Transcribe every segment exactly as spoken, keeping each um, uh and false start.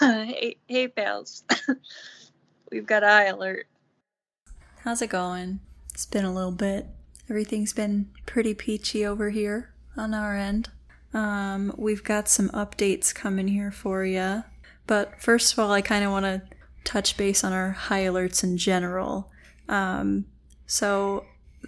hey, hey pals. We've got eye alert. How's it going? It's been a little bit. Everything's been pretty peachy over here on our end. Um, we've got some updates coming here for you. But first of all, I kind of want to touch base on our high alerts in general. Um, so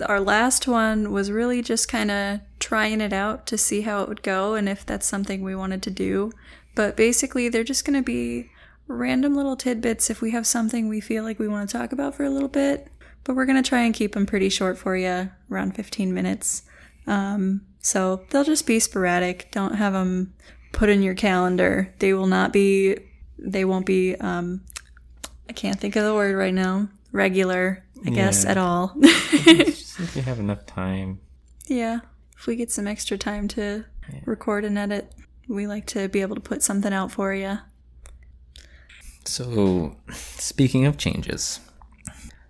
our last one was really just kind of trying it out to see how it would go and if that's something we wanted to do. But basically, they're just going to be random little tidbits if we have something we feel like we want to talk about for a little bit. But we're going to try and keep them pretty short for you, around fifteen minutes. Um, so they'll just be sporadic. Don't have them put in your calendar. They will not be, they won't be, um, I can't think of the word right now, regular, I yeah. guess, at all. It's just like we have enough time. Yeah. If we get some extra time to yeah. record and edit, we like to be able to put something out for you. So, speaking of changes,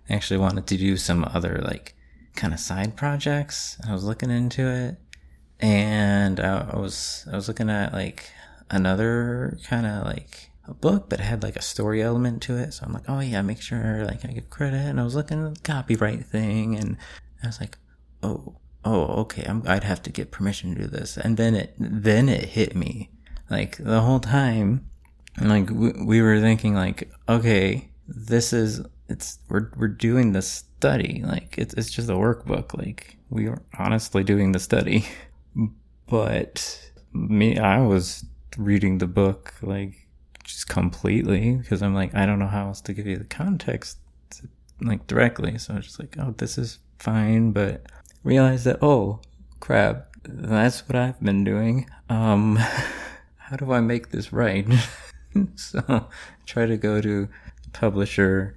I actually wanted to do some other, like, kind of side projects. I was looking into it, and I was I was looking at, like, another kind of, like, a book, but it had, like, a story element to it. So I'm like, oh, yeah, make sure, like, I give credit. And I was looking at the copyright thing, and I was like, oh, oh, okay, I'm, I'd have to get permission to do this. And then it, then it hit me. Like, the whole time, like, we, we were thinking, like, okay, this is... It's we're we're doing the study, like it's it's just a workbook, like we are honestly doing the study. But me, I was reading the book like just completely because I'm like I don't know how else to give you the context to, like directly. So I was just like, oh, this is fine, but realized that oh crap, that's what I've been doing. Um, how do I make this right? So I try to go to publisher.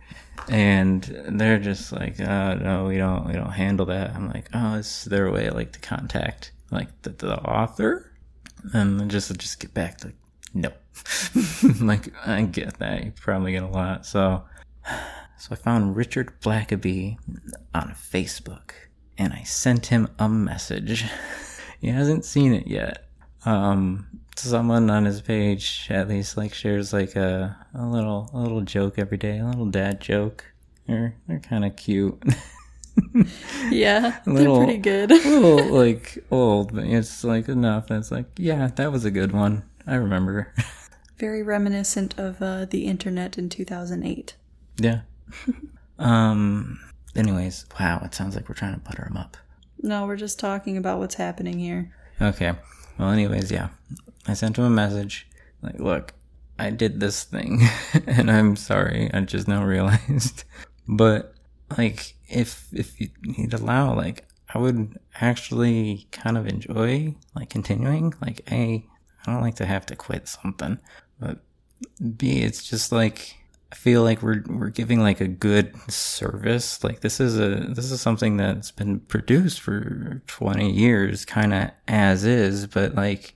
And they're just like, oh, no, we don't, we don't handle that. I'm like, oh, it's their way, like to contact like the, the author, and then just just get back to like, no. Like I get that you probably get a lot. So, so I found Richard Blackaby on Facebook, and I sent him a message. He hasn't seen it yet. Um, someone on his page at least like shares like a a little a little joke every day, a little dad joke. They're they're kind of cute. Yeah, little, they're pretty good. Little like old, but it's like enough. That's like yeah, that was a good one. I remember. Very reminiscent of uh, the internet in two thousand eight. Yeah. um. Anyways, wow, it sounds like we're trying to butter him up. No, we're just talking about what's happening here. Okay. Well, anyways, yeah, I sent him a message, like, look, I did this thing, and I'm sorry, I just now realized, but, like, if, if you'd allow, like, I would actually kind of enjoy, like, continuing, like, A, I don't like to have to quit something, but B, it's just, like, I feel like we're, we're giving, like, a good service, like, this is a, this is something that's been produced for twenty years, kind of as is, but, like,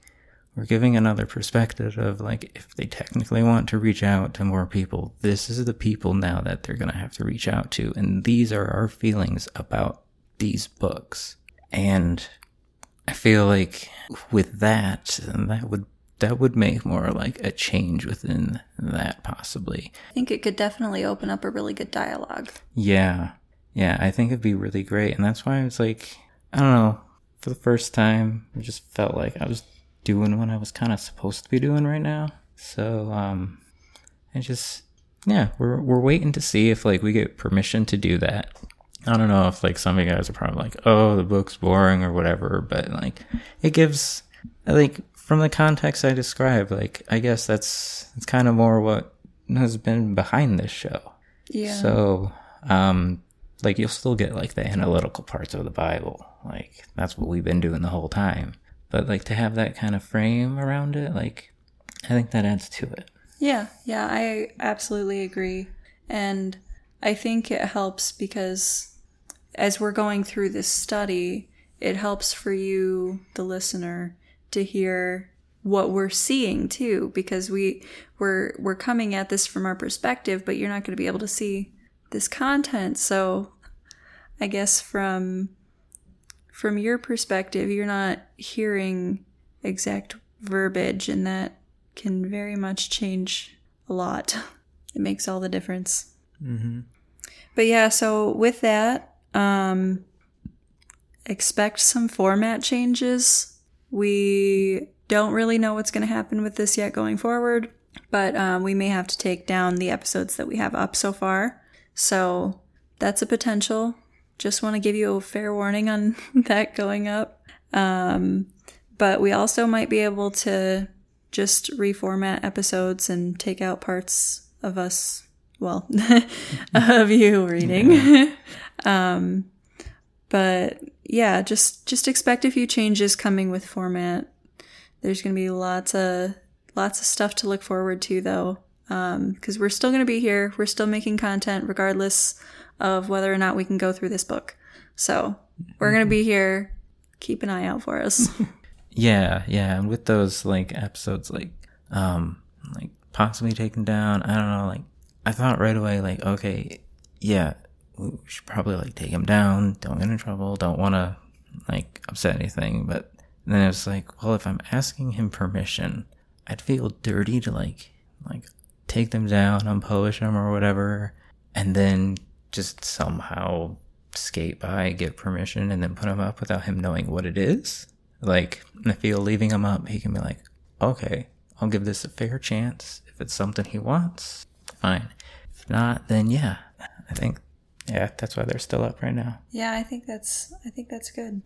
we're giving another perspective of, like, if they technically want to reach out to more people, this is the people now that they're going to have to reach out to. And these are our feelings about these books. And I feel like with that, that would that would make more, like, a change within that, possibly. I think it could definitely open up a really good dialogue. Yeah. Yeah, I think it'd be really great. And that's why I was like, I don't know, for the first time, I just felt like I was doing what I was kind of supposed to be doing right now. So, um, I just, yeah, we're, we're waiting to see if, like, we get permission to do that. I don't know if, like, some of you guys are probably like, oh, the book's boring or whatever, but, like, it gives, like, from the context I described, like, I guess that's, it's kind of more what has been behind this show. Yeah. So, um, like, you'll still get, like, the analytical parts of the Bible. Like, that's what we've been doing the whole time. But, like, to have that kind of frame around it, like, I think that adds to it. Yeah, yeah, I absolutely agree. And I think it helps because as we're going through this study, it helps for you, the listener, to hear what we're seeing, too. Because we, we're, we're coming at this from our perspective, but you're not going to be able to see this content. So I guess from... From your perspective, you're not hearing exact verbiage, and that can very much change a lot. It makes all the difference. Mm-hmm. But yeah, so with that, um, expect some format changes. We don't really know what's going to happen with this yet going forward, but um, we may have to take down the episodes that we have up so far. So that's a potential. Just want to give you a fair warning on that going up. Um, but we also might be able to just reformat episodes and take out parts of us, well, of you reading. Yeah. um, but yeah, just, just expect a few changes coming with format. There's going to be lots of, lots of stuff to look forward to though. Um, because we're still going to be here. We're still making content regardless of whether or not we can go through this book. So we're going to be here. Keep an eye out for us. Yeah, yeah. And with those, like, episodes, like, um, like, possibly taken down, I don't know, like, I thought right away, like, okay, yeah, we should probably, like, take them down, don't get in trouble, don't want to, like, upset anything. But then it was like, well, if I'm asking him permission, I'd feel dirty to, like, like, take them down, unpublish them or whatever, and then just somehow skate by, get permission, and then put them up without him knowing what it is. Like, I feel leaving him up, he can be like, okay, I'll give this a fair chance. If it's something he wants, fine. If not, then yeah. I think, yeah, that's why they're still up right now. Yeah, I think that's, I think that's good.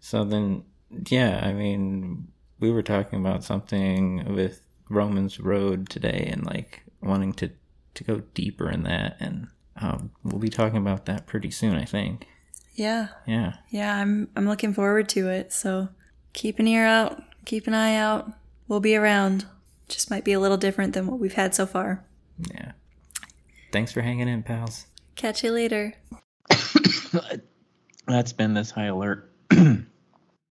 So then, yeah, I mean, we were talking about something with Roman's Road today and, like, wanting to, to go deeper in that, and um, we'll be talking about that pretty soon, I think. Yeah. Yeah. Yeah, I'm I'm looking forward to it, so keep an ear out, keep an eye out, we'll be around. Just might be a little different than what we've had so far. Yeah. Thanks for hanging in, pals. Catch you later. That's been This High Alert.